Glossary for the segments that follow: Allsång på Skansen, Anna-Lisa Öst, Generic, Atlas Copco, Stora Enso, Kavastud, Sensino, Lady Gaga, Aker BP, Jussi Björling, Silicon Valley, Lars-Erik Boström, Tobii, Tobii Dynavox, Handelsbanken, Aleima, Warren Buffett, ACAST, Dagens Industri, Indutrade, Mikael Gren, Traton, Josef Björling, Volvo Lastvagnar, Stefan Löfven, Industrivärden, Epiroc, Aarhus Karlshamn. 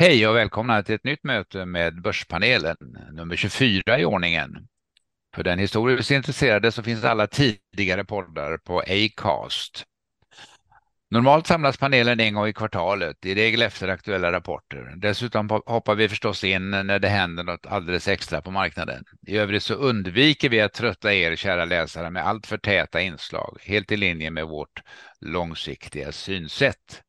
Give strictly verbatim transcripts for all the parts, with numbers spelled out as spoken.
Hej och välkomna till ett nytt möte med Börspanelen, nummer tjugofyra i ordningen. För den historiskt intresserade så finns alla tidigare poddar på ACAST. Normalt samlas panelen en gång i kvartalet, i regel efter aktuella rapporter. Dessutom hoppar vi förstås in när det händer något alldeles extra på marknaden. I övrigt så undviker vi att trötta er, kära läsare, med allt för täta inslag, helt i linje med vårt långsiktiga synsätt.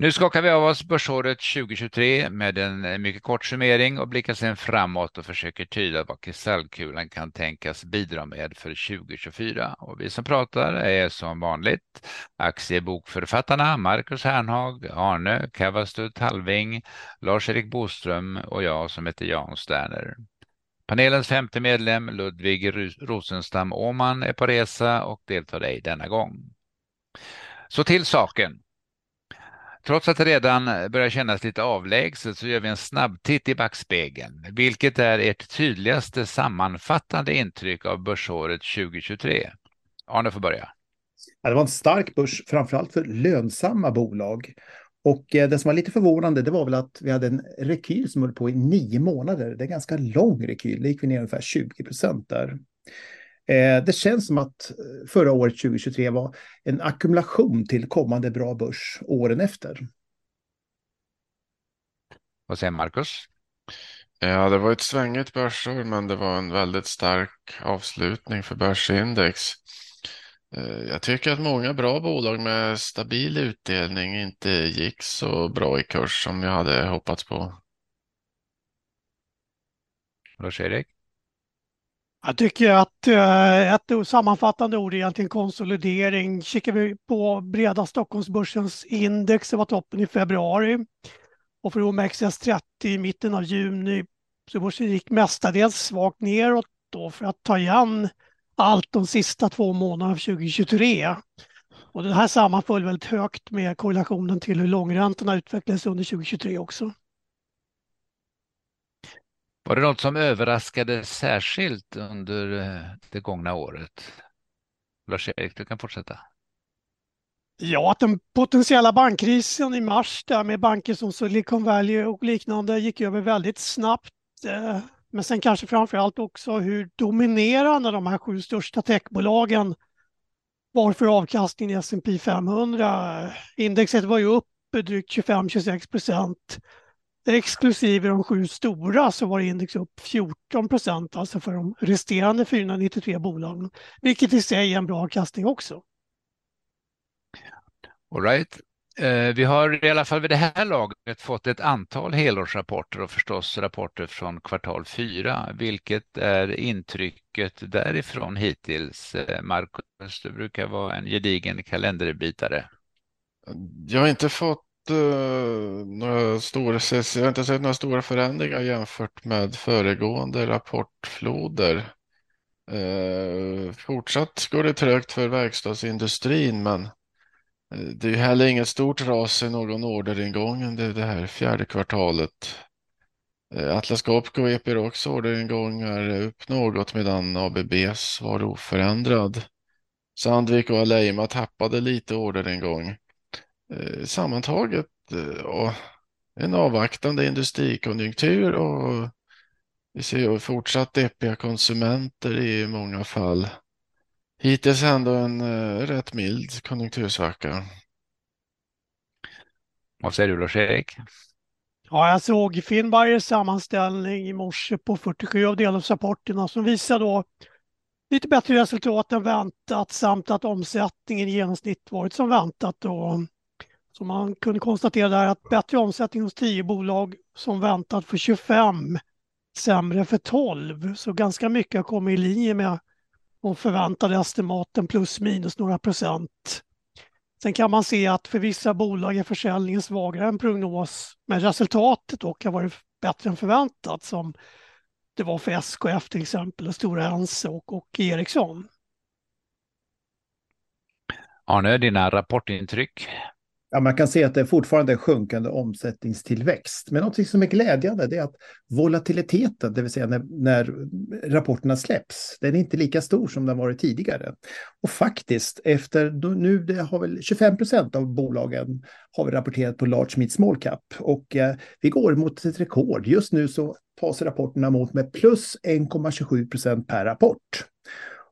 Nu skakar vi av oss börsåret tjugohundratjugotre med en mycket kort summering och blickar sedan framåt och försöker tyda vad kristallkulan kan tänkas bidra med för tjugohundratjugofyra. Och vi som pratar är som vanligt aktiebokförfattarna Markus Hernhag, Arne, Kavastud, Halving, Lars-Erik Boström och jag som heter Jan Sterner. Panelens femte medlem Ludvig R- Rosenstam Åhman är på resa och deltar i denna gång. Så till saken. Trots att det redan börjar kännas lite avlägset så gör vi en snabb titt i backspegeln, vilket är ert tydligaste sammanfattande intryck av börsåret tjugohundratjugotre. Arne får börja. Det var en stark börs, framförallt för lönsamma bolag. Och det som var lite förvånande, det var väl att vi hade en rekyl som höll på i nio månader. Det är en ganska lång rekyl, det gick vi ner ungefär tjugo procent där. Det känns som att förra året tjugohundratjugotre var en ackumulation till kommande bra börs åren efter. Vad säger Markus? Ja, det var ett svängigt börsår, men det var en väldigt stark avslutning för börsindex. Jag tycker att många bra bolag med stabil utdelning inte gick så bra i kurs som jag hade hoppats på. Lars-Erik? Jag tycker att ett sammanfattande ord är egentligen konsolidering. Kikar vi på breda Stockholmsbörsens index, det var toppen i februari. Och för O M X S trettio i mitten av juni så börsen gick mestadels svagt neråt då för att ta igen allt de sista två månaderna av tjugohundratjugotre. Och det här sammanföll väldigt högt med korrelationen till hur långräntorna utvecklades under tjugohundratjugotre också. Var det något som överraskade särskilt under det gångna året? Lars-Erik, du kan fortsätta. Ja, att den potentiella bankkrisen i mars där med banker som Silicon Valley och liknande gick över väldigt snabbt. Men sen kanske framförallt också hur dominerande de här sju största techbolagen var för avkastningen i S and P femhundra. Indexet var ju upp drygt tjugofem till tjugosex procent. Exklusive de sju stora så var index upp fjorton procent alltså för de resterande fyrahundranittiotre bolagen, vilket i sig är en bra avkastning också. All right. eh, vi har i alla fall vid det här laget fått ett antal helårsrapporter och förstås rapporter från kvartal fyra. Vilket är intrycket därifrån hittills? Markus, du brukar vara en gedigen kalenderbitare. Jag har inte fått Några stora, jag har inte sett några stora förändringar jämfört med föregående rapportfloder. Eh, fortsatt går det trögt för verkstadsindustrin, men det är heller inget stort ras i någon orderingång under det här fjärde kvartalet. Eh, Atlas Copco och Epirocs orderingång är upp något medan A B Bs var oförändrad. Sandvik och Aleima tappade lite orderingång. Sammantaget och en avvaktande industrikonjunktur och vi ser fortsatt deppiga konsumenter i många fall. Hittills ändå en rätt mild konjunktursvacka. Vad säger du, Lars-Erik? Ja, jag såg Finbergs sammanställning i morse på fyrtiosju av delårsrapporterna som visar då lite bättre resultat än väntat samt att omsättningen i genomsnitt varit som väntat och så man kunde konstatera där att bättre omsättning hos tio bolag som väntat för tjugofem, sämre för tolv. Så ganska mycket har kommit i linje med de förväntade estimaten plus minus några procent. Sen kan man se att för vissa bolag är försäljningen svagare än prognos. Men resultatet dock har varit bättre än förväntat som det var för S K F till exempel, Stora Enso och, och Eriksson. Arne, dina rapportintryck? Ja, man kan se att det är fortfarande en sjunkande omsättningstillväxt. Men något som är glädjande det är att volatiliteten, det vill säga när, när rapporterna släpps, den är inte lika stor som den varit tidigare. Och faktiskt, efter nu det har väl tjugofem procent av bolagen har vi rapporterat på large mid small cap. Och eh, vi går mot ett rekord. Just nu så tas rapporterna mot med plus en komma tjugosju procent per rapport.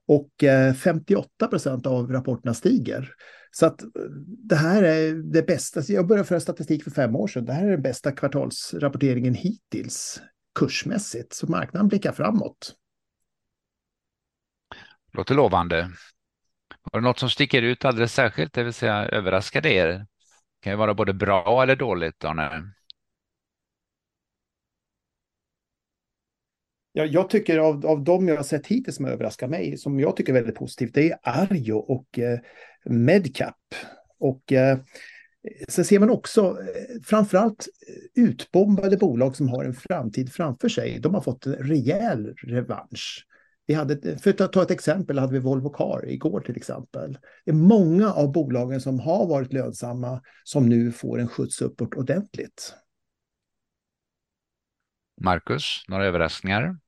Och eh, femtioåtta procent av rapporterna stiger. Så att det här är det bästa. Jag började föra statistik för fem år sedan. Det här är den bästa kvartalsrapporteringen hittills kursmässigt. Så marknaden blickar framåt. Låter lovande. Var det något som sticker ut alldeles särskilt? Det vill säga överraskade er. Det kan ju vara både bra eller dåligt. Arne. Jag, jag tycker av, av de jag har sett hittills som har överraskat mig, som jag tycker är väldigt positivt, det är Arjo och eh, Medcap. Och eh, sen ser man också eh, framförallt utbombade bolag som har en framtid framför sig. De har fått en rejäl revansch. Vi hade, för att ta ett exempel hade vi Volvo Car igår till exempel. Det är många av bolagen som har varit lönsamma som nu får en skjuts uppåt ordentligt. Markus, några överraskningar?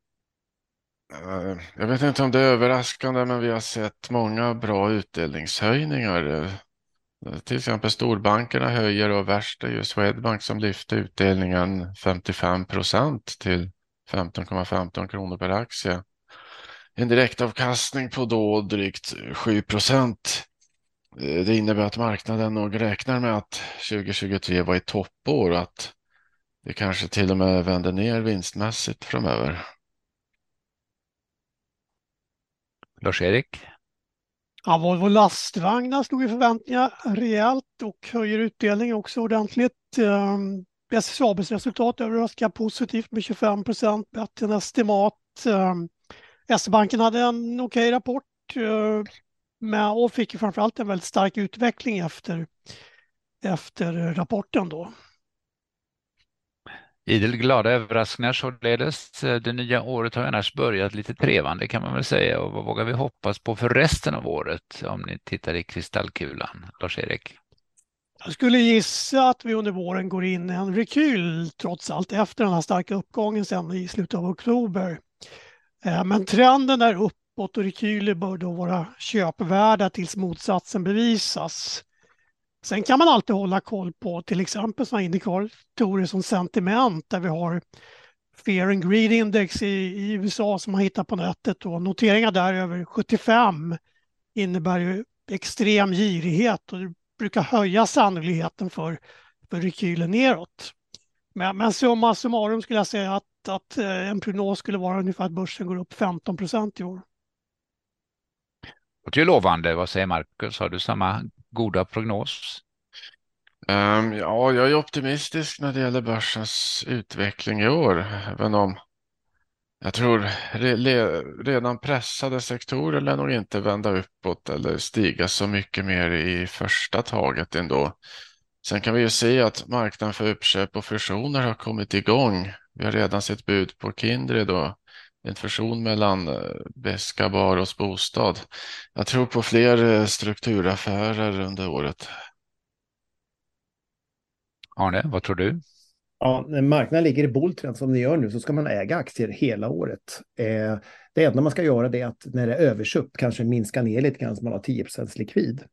Jag vet inte om det är överraskande, men vi har sett många bra utdelningshöjningar. Till exempel storbankerna höjer och värst är ju Swedbank som lyfter utdelningen femtiofem procent till femton komma femton kronor per aktie. En direktavkastning på då drygt sju procent. Det innebär att marknaden nog räknar med att tjugohundratjugotre var ett toppår, att det kanske till och med vänder ner vinstmässigt framöver. Lars-Erik? Ja, Volvo Lastvagnar stod i förväntningar rejält och höjer utdelningen också ordentligt. S S A B:s resultat överraskar positivt med tjugofem procent bättre än estimat. S-banken hade en okej rapport och fick framförallt en väldigt stark utveckling efter, efter rapporten då. Idel glada överraskningar således. Det nya året har annars börjat lite trevande kan man väl säga. Och vad vågar vi hoppas på för resten av året om ni tittar i kristallkulan? Lars-Erik? Jag skulle gissa att vi under våren går in i en rekyl trots allt efter den här starka uppgången sen i slutet av oktober. Men trenden är uppåt och rekyler bör då vara köpvärda tills motsatsen bevisas. Sen kan man alltid hålla koll på till exempel sådana indikatorer som sentiment där vi har Fear and Greed Index i, i U S A som man hittar på nätet. Och noteringar där över sjuttiofem innebär ju extrem girighet och det brukar höja sannolikheten för, för rekylen neråt. Men, men summa summarum skulle jag säga att, att en prognos skulle vara ungefär att börsen går upp femton procent i år. Och det är lovande. Vad säger Markus? Har du samma goda prognos? Um, ja, jag är optimistisk när det gäller börsens utveckling i år. Även om jag tror re- redan pressade sektorer lär nog inte vända uppåt eller stiga så mycket mer i första taget ändå. Sen kan vi ju se att marknaden för uppköp och fusioner har kommit igång. Vi har redan sett bud på Kindred då. En fusion mellan Bäska, Barås, Bostad. Jag tror på fler strukturaffärer under året. Arne, vad tror du? Ja, när marknaden ligger i bulltrend som ni gör nu så ska man äga aktier hela året. Eh, det enda man ska göra det är att när det är överköpt kanske minska ner lite grann så man har tio procent likvid.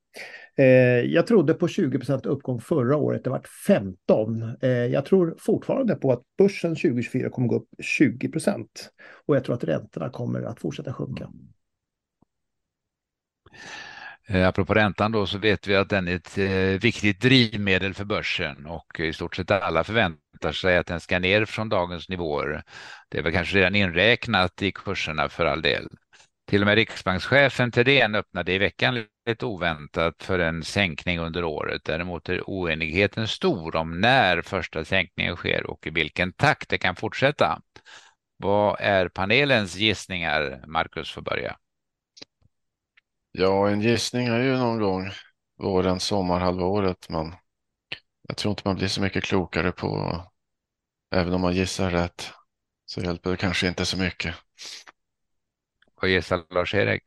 Eh, jag trodde på tjugo procent uppgång förra året, det var femton. Eh, jag tror fortfarande på att börsen tjugohundratjugofyra kommer gå upp tjugo procent. Och jag tror att räntorna kommer att fortsätta sjunka. Apropå räntan då så vet vi att den är ett viktigt drivmedel för börsen och i stort sett alla förväntar sig att den ska ner från dagens nivåer. Det är väl kanske redan inräknat i kurserna för all del. Till och med riksbankschefen Thedéen öppnade i veckan lite oväntat för en sänkning under året. Däremot är oenigheten stor om när första sänkningen sker och i vilken takt det kan fortsätta. Vad är panelens gissningar? Markus får börja. Ja, en gissning är ju någon gång våren, sommarhalvåret, men jag tror inte man blir så mycket klokare på, även om man gissar rätt, så hjälper det kanske inte så mycket. Vad gissar Lars-Erik?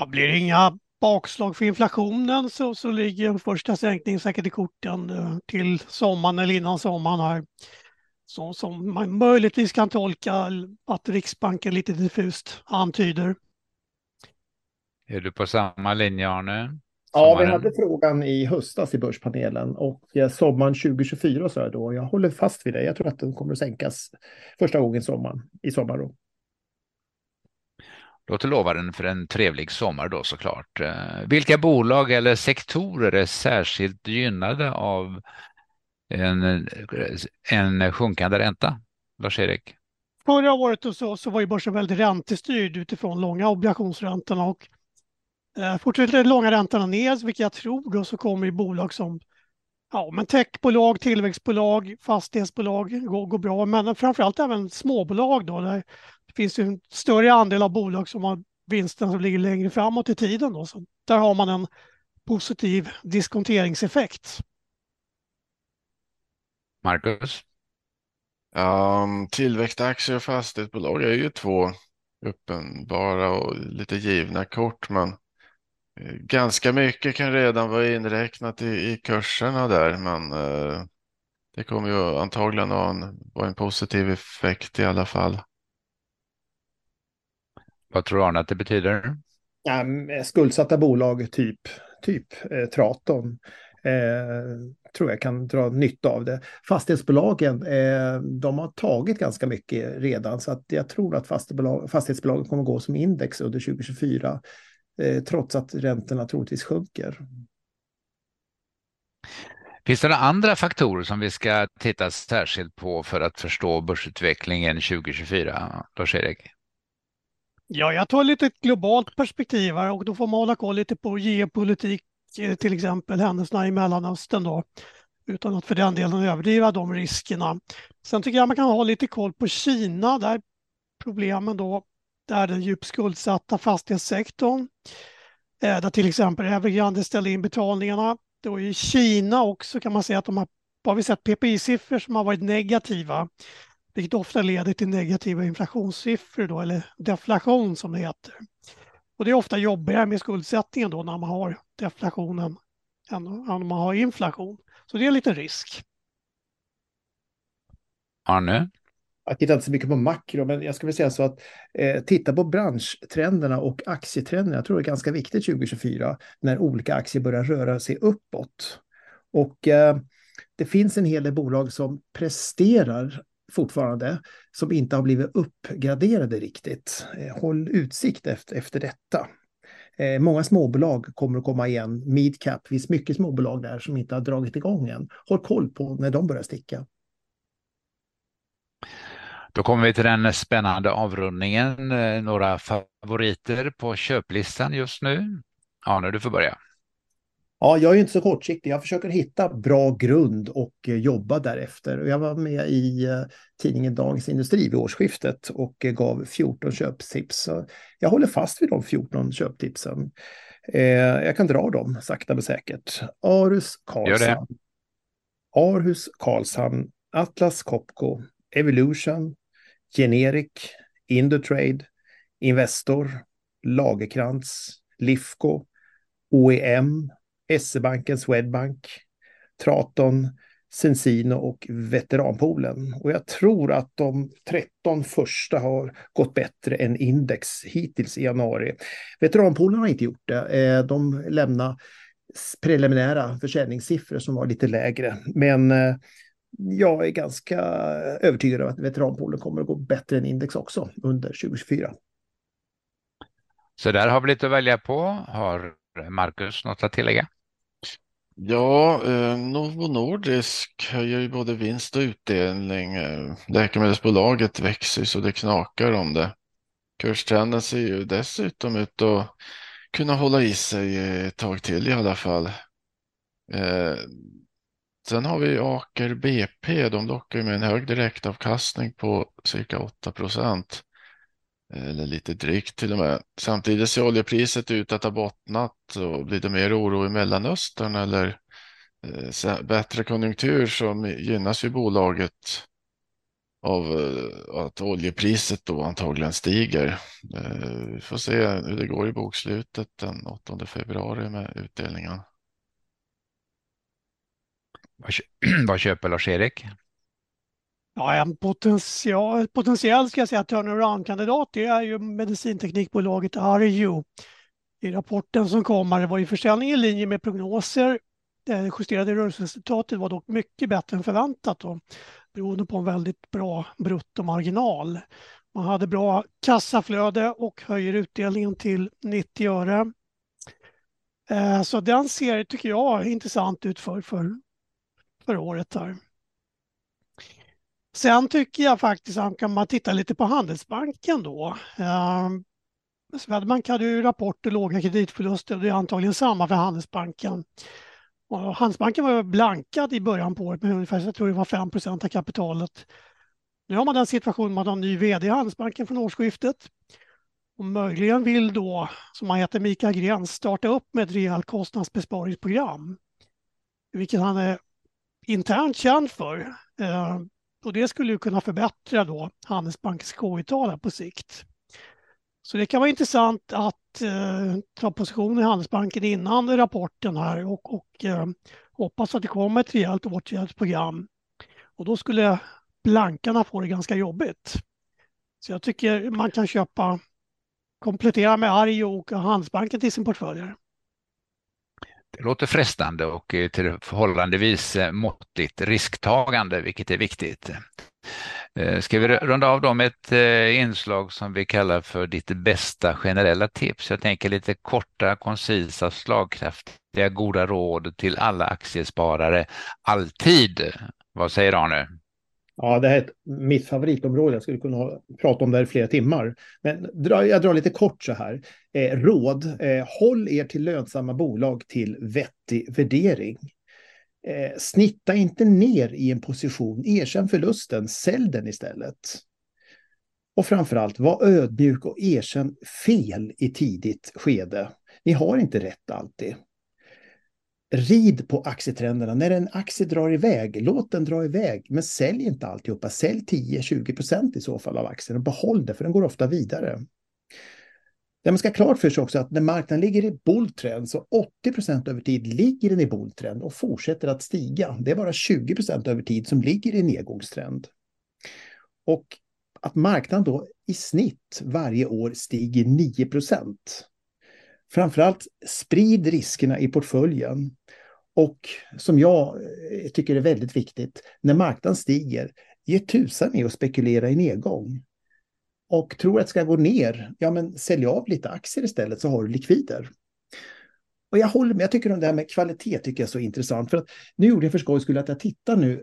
Det blir inga bakslag för inflationen så, så ligger en första sänkning säkert i korten till sommaren eller innan sommaren här. Så, som man möjligtvis kan tolka att Riksbanken lite diffust antyder. Är du på samma linje, Arne? Ja, vi hade frågan i höstas i börspanelen och sommaren tjugo tjugofyra så är då. Jag håller fast vid det. Jag tror att den kommer att sänkas första gången sommaren, i sommar då. Låt lova den för en trevlig sommar då såklart. Vilka bolag eller sektorer är särskilt gynnade av en, en sjunkande ränta? Lars-Erik? Förra året och så, så var ju börsen väldigt räntestyrd utifrån långa obligationsräntorna och eh, fortsätter långa räntorna ner, vilket jag tror då så kommer ju bolag som ja, men techbolag, tillväxtbolag, fastighetsbolag går, går bra, men framförallt även småbolag då där det finns ju en större andel av bolag som har vinsten som ligger längre framåt i tiden då, så där har man en positiv diskonteringseffekt. Markus? Um, tillväxtaktier och fastighetsbolag är ju två uppenbara och lite givna kort, men ganska mycket kan redan vara inräknat i, i kurserna där, men uh, det kommer ju antagligen ha en, en positiv effekt i alla fall. Vad tror Arne att det betyder? Ja, skuldsatta bolag typ, typ eh, Traton. Eh, tror jag kan dra nytta av det. Fastighetsbolagen, eh, de har tagit ganska mycket redan, så att jag tror att fastighetsbolag, fastighetsbolagen kommer gå som index under tjugo tjugofyra eh, trots att räntorna troligtvis sjunker. Finns det några andra faktorer som vi ska titta särskilt på för att förstå börsutvecklingen tjugo tjugofyra? Lars-Erik? Ja, jag tar lite ett globalt perspektiv här och då får man hålla koll lite på geopolitik, till exempel händelserna i Mellanöstern då, utan att för den delen överdriva de riskerna. Sen tycker jag man kan ha lite koll på Kina, där problemen då, där den djupt skuldsatta fastighetssektorn, där till exempel Evergrande ställer in betalningarna. Då i Kina också kan man säga att de har, har vi sett P P I-siffror som har varit negativa, vilket ofta leder till negativa inflationssiffror då, eller deflation som det heter. Och det är ofta jobbigare med skuldsättningen då när man har deflationen än när man har inflation. Så det är lite risk. Arne? Jag tittar inte så mycket på makro, men jag skulle säga så att eh, titta på branschtrenderna och aktietrenderna. Jag tror det är ganska viktigt tjugo tjugofyra när olika aktier börjar röra sig uppåt. Och eh, det finns en hel del bolag som presterar fortfarande som inte har blivit uppgraderade riktigt. Håll utsikt efter, efter detta. Eh, många småbolag kommer att komma igen. Medcap, det finns mycket småbolag där som inte har dragit igång än. Håll koll på när de börjar sticka. Då kommer vi till den spännande avrundningen. Några favoriter på köplistan just nu. Ja, nu du får börja. Ja, jag är ju inte så kortsiktig. Jag försöker hitta bra grund och jobba därefter. Jag var med i tidningen Dagens Industri vid årsskiftet och gav fjorton köptips. Jag håller fast vid de fjorton köptipsen. Jag kan dra dem sakta men säkert. Aarhus Karlshamn, Aarhus Karlshamn, Atlas Copco, Evolution, Generic, Indutrade, Investor, Lagerkrans, Lifco, O E M, S E B, Swedbank, Traton, Sensino och Veteranpoolen. Och jag tror att de tretton första har gått bättre än index hittills i januari. Veteranpoolen har inte gjort det. De lämnar preliminära försäljningssiffror som var lite lägre. Men jag är ganska övertygad om att Veteranpoolen kommer att gå bättre än index också under tjugo tjugofyra. Så där har vi lite att välja på. Har Markus något att tillägga? Ja, eh, Novo Nordisk höjer ju både vinst och utdelning. Läkemedelsbolaget växer så det knakar om det. Kurstrenden ser ju dessutom ut att kunna hålla i sig ett tag till i alla fall. Eh, sen har vi Aker B P. De lockar med en hög direktavkastning på cirka åtta procent. Eller lite drygt till och med. Samtidigt ser oljepriset ut att ha bottnat och blir det mer oro i Mellanöstern eller eh, bättre konjunktur som gynnas ju bolaget. av att oljepriset då antagligen stiger. Vi får se hur det går i bokslutet den åttonde februari med utdelningen. Vad köper Lars-Erik? Ja, en potentiell, potentiell ska jag säga turnaround-kandidat, det är ju medicinteknikbolaget Arjo. I rapporten som kommer var ju försäljning i linje med prognoser. Det justerade rörelseresultatet var dock mycket bättre än förväntat då, beroende på en väldigt bra bruttomarginal. Man hade bra kassaflöde och höjer utdelningen till nittio öre. Så den ser, tycker jag, intressant ut för, för, för året här. Sen tycker jag faktiskt att kan man titta lite på Handelsbanken då. Swedbank hade ju rapporter, låga kreditförluster, och det är antagligen samma för Handelsbanken. Och Handelsbanken var blankad i början på året med ungefär, jag tror det var fem procent av kapitalet. Nu har man den situationen med en ny vd i Handelsbanken från årsskiftet. Och möjligen vill då, som han heter, Mikael Gren, starta upp med ett rejält kostnadsbesparingsprogram. Vilket han är internt känd för. Och det skulle ju kunna förbättra då Handelsbankens K I-tal på sikt. Så det kan vara intressant att eh, ta position i Handelsbanken innan rapporten här och, och eh, hoppas att det kommer ett rejält åtgärdsprogram. Och då skulle blankarna få det ganska jobbigt. Så jag tycker man kan köpa, komplettera med Arjo och Handelsbanken till sin portfölj. Det låter frestande och till förhållandevis måttligt risktagande, vilket är viktigt. Ska vi runda av dem med ett inslag som vi kallar för ditt bästa generella tips. Jag tänker lite korta, koncisa, slagkraftiga, goda råd till alla aktiesparare alltid. Vad säger du nu? Ja, det här är ett, mitt favoritområde. Jag skulle kunna prata om det här i flera timmar. Men dra, jag drar lite kort så här. Eh, råd. Eh, håll er till lönsamma bolag till vettig värdering. Eh, snitta inte ner i en position. Erkänn förlusten. Sälj den istället. Och framförallt, var ödmjuk och erkänn fel i tidigt skede. Ni har inte rätt alltid. Rid på aktietrenderna. När en aktie drar iväg, låt den dra iväg. Men sälj inte alltihopa. Sälj tio till tjugo procent i så fall av aktien och behåll det, för den går ofta vidare. Det man ska klart för sig också att när marknaden ligger i bulltrend så åttio procent över tid ligger den i bulltrend och fortsätter att stiga. Det är bara tjugo procent över tid som ligger i nedgångstrend. Och att marknaden då i snitt varje år stiger nio procent. Framförallt sprid riskerna i portföljen, och som jag tycker är väldigt viktigt, när marknaden stiger, ge tusan med att spekulera i nedgång. Och tror att det ska gå ner, ja men sälj av lite aktier istället så har du likvider. Och jag håller med, jag tycker om det här med kvalitet tycker jag är så intressant, för att nu gjorde jag för skoj skulle att jag tittar nu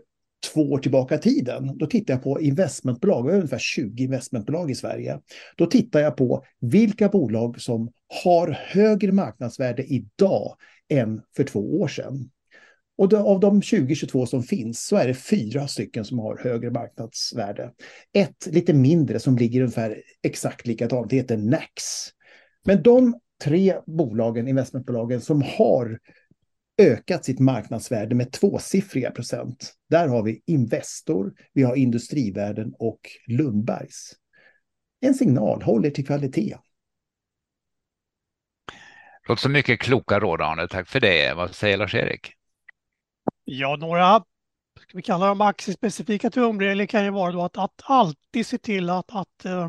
två år tillbaka i tiden. Då tittar jag på investmentbolag, och ungefär tjugo investmentbolag i Sverige. Då tittar jag på vilka bolag som har högre marknadsvärde idag än för två år sedan. Och då, av de tjugo till tjugotvå som finns så är det fyra stycken som har högre marknadsvärde. Ett lite mindre som ligger ungefär exakt likadant, det heter N A X. Men de tre bolagen, investmentbolagen som har ökat sitt marknadsvärde med tvåsiffriga procent. Där har vi Investor, vi har Industrivärden och Lundbergs. En signal, håller till kvalitet. Låt så mycket kloka råd, Arne. Tack för det. Vad säger Lars-Erik? Ja, några, ska vi kalla dem aktiespecifika tumregler, kan ju vara då att, att alltid se till att, att uh,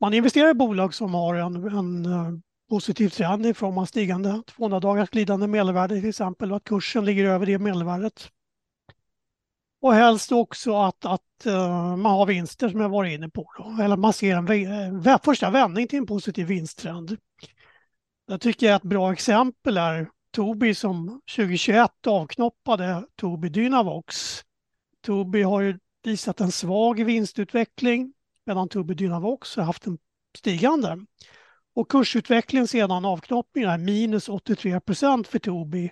man investerar i bolag som har en... en uh, positiv trend i form av stigande tvåhundra dagars glidande medelvärde till exempel, och att kursen ligger över det medelvärdet. Och helst också att, att uh, man har vinster som jag var inne på då. Eller man ser en vä- första vändning till en positiv vinsttrend. Jag tycker att ett bra exempel är Tobii som tjugohundratjugoett avknoppade Tobii Dynavox. Tobii har ju visat en svag vinstutveckling medan Tobii Dynavox har haft en stigande. Och kursutvecklingen sedan avknoppningen är minus åttiotre procent för Tobii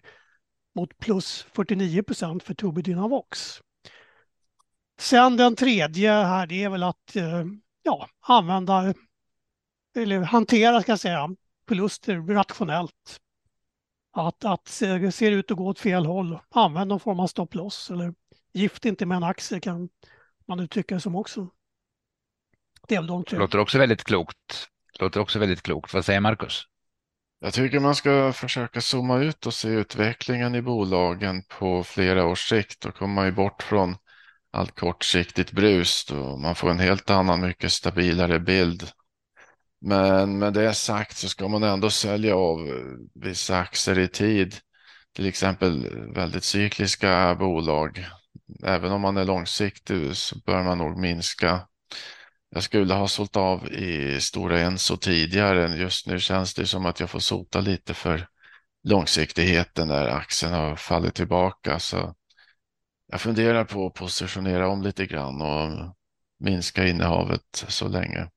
mot plus fyrtionio procent för Tobii Dynavox. Sen den tredje här, det är väl att ja, använda eller hantera ska jag säga förluster rationellt. Att, att se, ser ut att gå åt fel håll, använd någon form av stopploss eller gift inte med en aktie kan man uttrycker det som också. Det är de tre. Låter också väldigt klokt. Låter också väldigt klokt. Vad säger Markus? Jag tycker man ska försöka zooma ut och se utvecklingen i bolagen på flera års sikt och komma ju bort från allt kortsiktigt brust och man får en helt annan, mycket stabilare bild. Men med det sagt så ska man ändå sälja av vissa aktier i tid. Till exempel väldigt cykliska bolag. Även om man är långsiktig så bör man nog minska. Jag skulle ha sålt av i Stora Enso tidigare. Just nu känns det som att jag får sota lite för långsiktigheten när aktien har fallit tillbaka. Så jag funderar på att positionera om lite grann och minska innehavet så länge.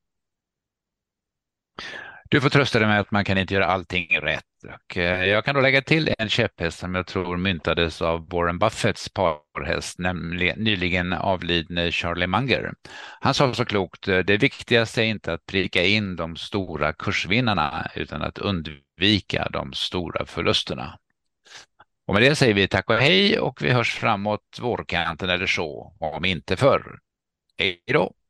Du får trösta dig med att man kan inte göra allting rätt. Och jag kan då lägga till en käpphäst som jag tror myntades av Warren Buffetts parhäst, nämligen nyligen avlidne Charlie Munger. Han sa så klokt, det viktigaste är inte att pricka in de stora kursvinnarna utan att undvika de stora förlusterna. Och med det säger vi tack och hej och vi hörs framåt vårkanten eller så, om inte förr. Hej då!